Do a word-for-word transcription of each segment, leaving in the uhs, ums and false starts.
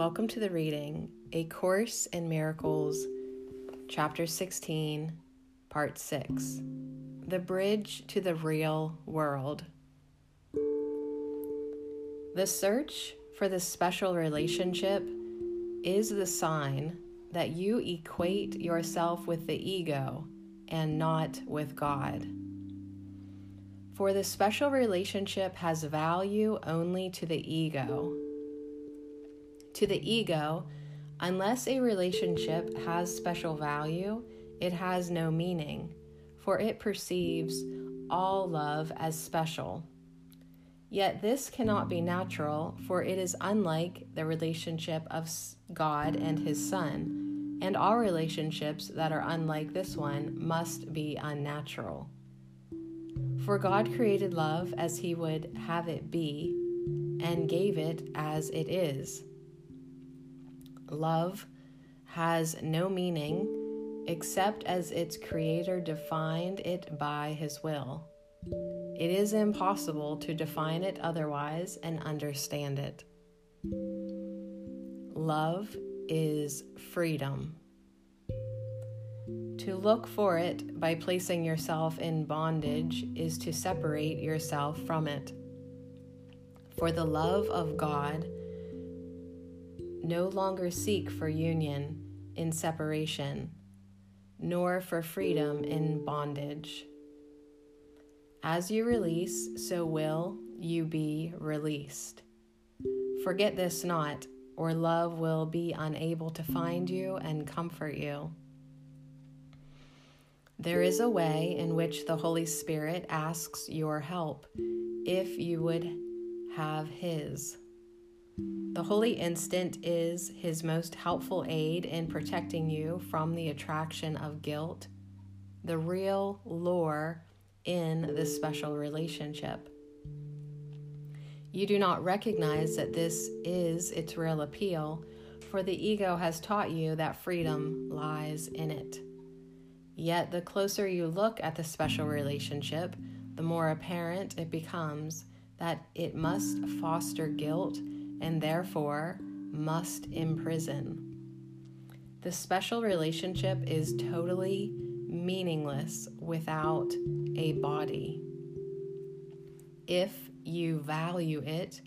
Welcome to the reading, A Course in Miracles, Chapter sixteen, Part six, The Bridge to the Real World. The search for this special relationship is the sign that you equate yourself with the ego and not with God. For the special relationship has value only to the ego. To the ego, unless a relationship has special value, it has no meaning, for it perceives all love as special. Yet this cannot be natural, for it is unlike the relationship of God and His Son, and all relationships that are unlike this one must be unnatural. For God created love as He would have it be, and gave it as it is. Love has no meaning except as its creator defined it by his will. It is impossible to define it otherwise and understand it. Love is freedom. To look for it by placing yourself in bondage is to separate yourself from it. For the love of God no longer seek for union in separation, nor for freedom in bondage. As you release, so will you be released. Forget this not, or love will be unable to find you and comfort you. There is a way in which the Holy Spirit asks your help, if you would have His. The holy instant is his most helpful aid in protecting you from the attraction of guilt, the real lure in the special relationship. You do not recognize that this is its real appeal, for the ego has taught you that freedom lies in it. Yet the closer you look at the special relationship, the more apparent it becomes that it must foster guilt and therefore must imprison. The special relationship is totally meaningless without a body. If you value it,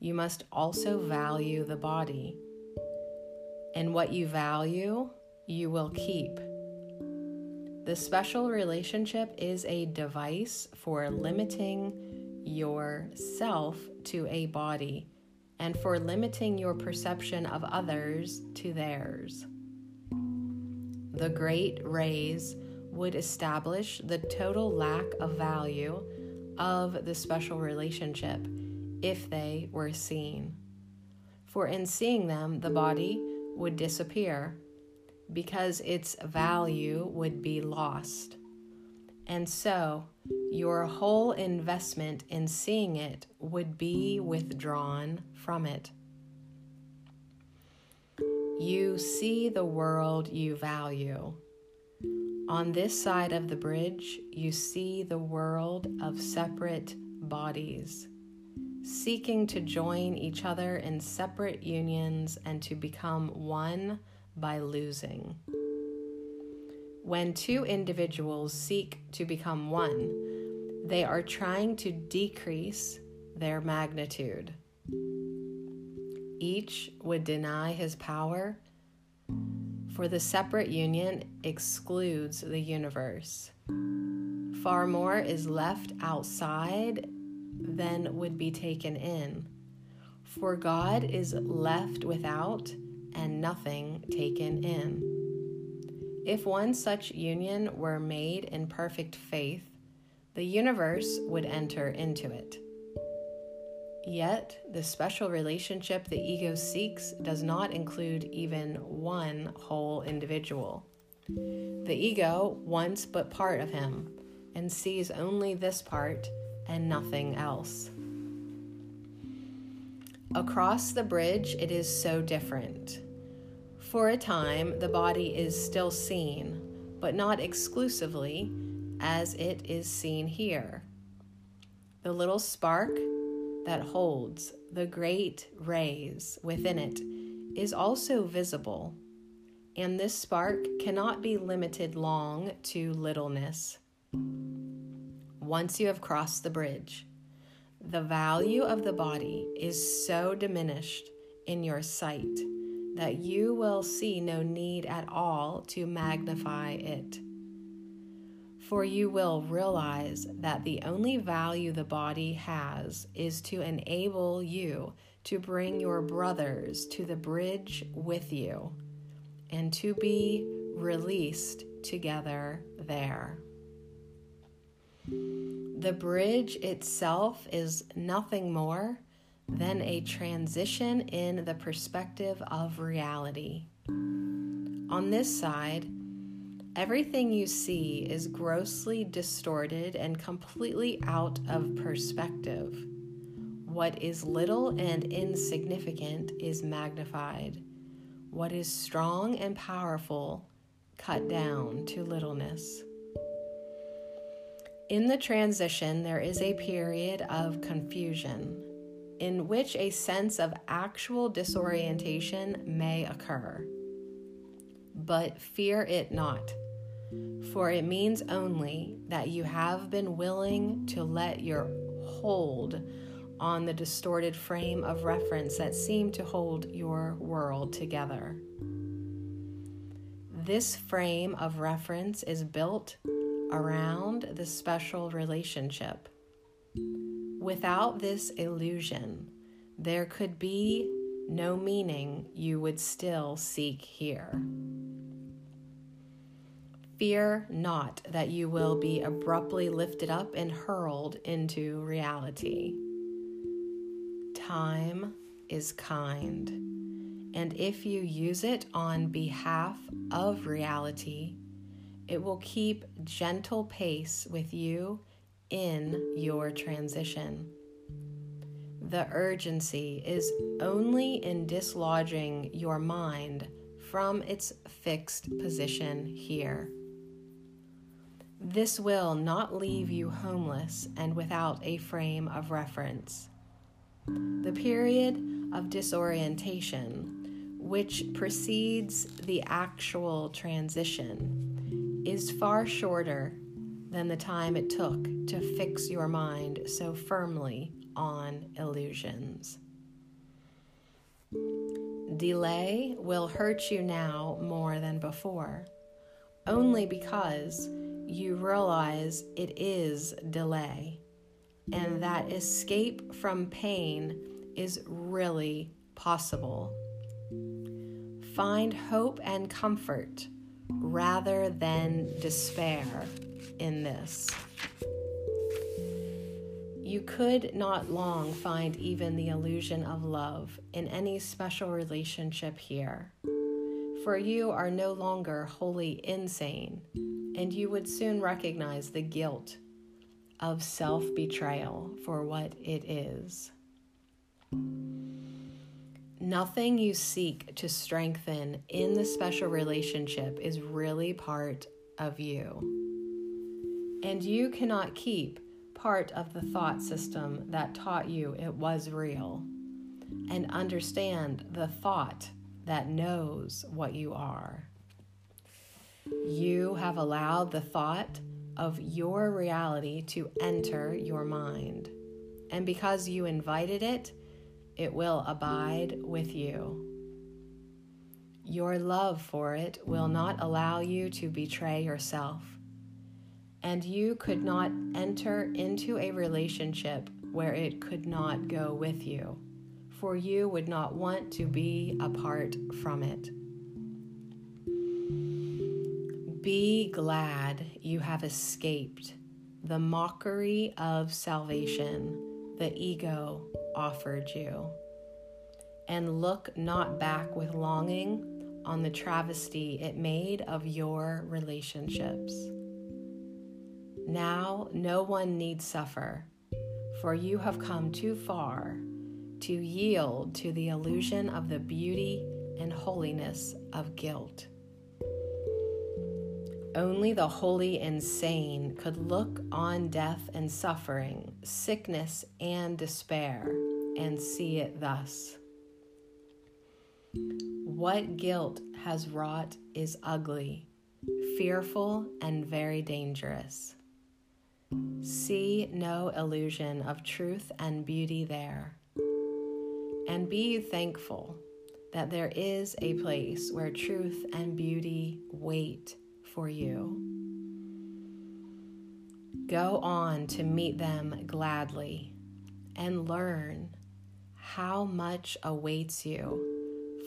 you must also value the body. And what you value, you will keep. The special relationship is a device for limiting yourself to a body, and for limiting your perception of others to theirs. The great rays would establish the total lack of value of the special relationship if they were seen. For in seeing them, the body would disappear because its value would be lost. And so, your whole investment in seeing it would be withdrawn from it. You see the world you value. On this side of the bridge, you see the world of separate bodies, seeking to join each other in separate unions and to become one by losing. When two individuals seek to become one, they are trying to decrease their magnitude. Each would deny his power, for the separate union excludes the universe. Far more is left outside than would be taken in, for God is left without and nothing taken in. If one such union were made in perfect faith, the universe would enter into it. Yet, the special relationship the ego seeks does not include even one whole individual. The ego wants but part of him, and sees only this part and nothing else. Across the bridge, it is so different. For a time, the body is still seen, but not exclusively as it is seen here. The little spark that holds the great rays within it is also visible, and this spark cannot be limited long to littleness. Once you have crossed the bridge, the value of the body is so diminished in your sight that you will see no need at all to magnify it. For you will realize that the only value the body has is to enable you to bring your brothers to the bridge with you and to be released together there. The bridge itself is nothing more than a transition in the perspective of reality. On this side, everything you see is grossly distorted and completely out of perspective. What is little and insignificant is magnified. What is strong and powerful cut down to littleness. In the transition, there is a period of confusion, in which a sense of actual disorientation may occur. But fear it not. For it means only that you have been willing to let your hold on the distorted frame of reference that seemed to hold your world together. This frame of reference is built around the special relationship. Without this illusion, there could be no meaning you would still seek here. Fear not that you will be abruptly lifted up and hurled into reality. Time is kind, and if you use it on behalf of reality, it will keep gentle pace with you in your transition. The urgency is only in dislodging your mind from its fixed position here. This will not leave you homeless and without a frame of reference. The period of disorientation, which precedes the actual transition, is far shorter than the time it took to fix your mind so firmly on illusions. Delay will hurt you now more than before, only because you realize it is delay, and that escape from pain is really possible. Find hope and comfort rather than despair in this. You could not long find even the illusion of love in any special relationship here, for you are no longer wholly insane, and you would soon recognize the guilt of self-betrayal for what it is. Nothing you seek to strengthen in the special relationship is really part of you, and you cannot keep part of the thought system that taught you it was real, and understand the thought that knows what you are. You have allowed the thought of your reality to enter your mind, and because you invited it, it will abide with you. Your love for it will not allow you to betray yourself, and you could not enter into a relationship where it could not go with you, for you would not want to be apart from it. Be glad you have escaped the mockery of salvation the ego offered you, and look not back with longing on the travesty it made of your relationships. Now no one need suffer, for you have come too far to yield to the illusion of the beauty and holiness of guilt. Only the wholly insane could look on death and suffering, sickness and despair, and see it thus. what guilt has wrought is ugly, fearful, and very dangerous. See no illusion of truth and beauty there. And be thankful that there is a place where truth and beauty wait for you. Go on to meet them gladly and learn how much awaits you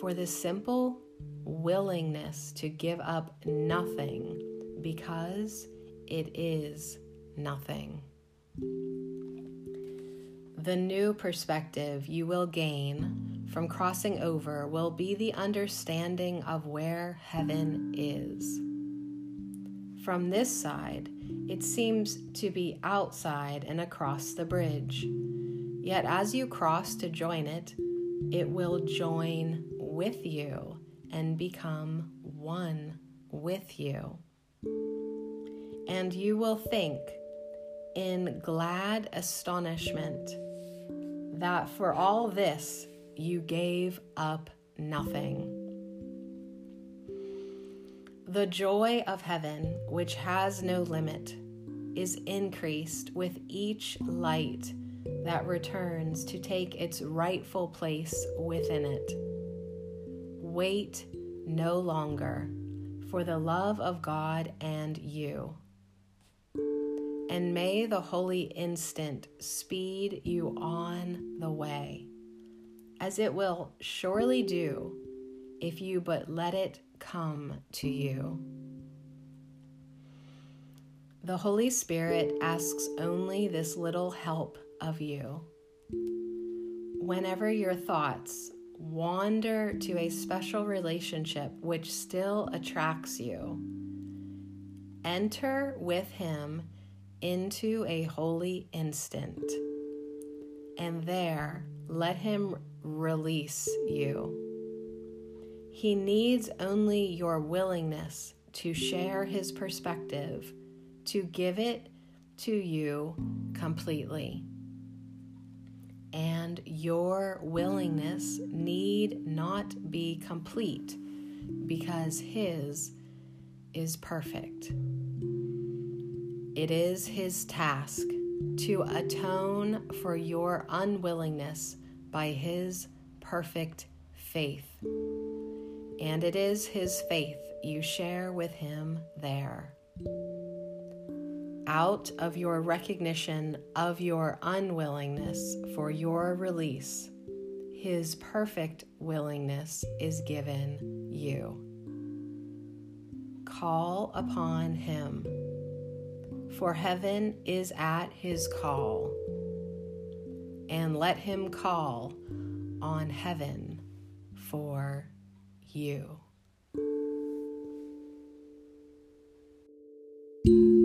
for the simple willingness to give up nothing because it is nothing. The new perspective you will gain from crossing over will be the understanding of where heaven is. From this side, it seems to be outside and across the bridge. Yet as you cross to join it, it will join with you and become one with you. And you will think in glad astonishment that for all this you gave up nothing. The joy of heaven, which has no limit, is increased with each light that returns to take its rightful place within it. Wait no longer for the love of God and you. And may the holy instant speed you on the way, as it will surely do if you but let it come to you. The Holy Spirit asks only this little help of you. Whenever your thoughts wander to a special relationship which still attracts you, enter with him into a holy instant, and there let him release you. He needs only your willingness to share his perspective, to give it to you completely. And your willingness need not be complete, because his is perfect. It is his task to atone for your unwillingness by his perfect faith. And it is his faith you share with him there. Out of your recognition of your unwillingness for your release, his perfect willingness is given you. Call upon him, for heaven is at his call, and let him call on heaven for you. you.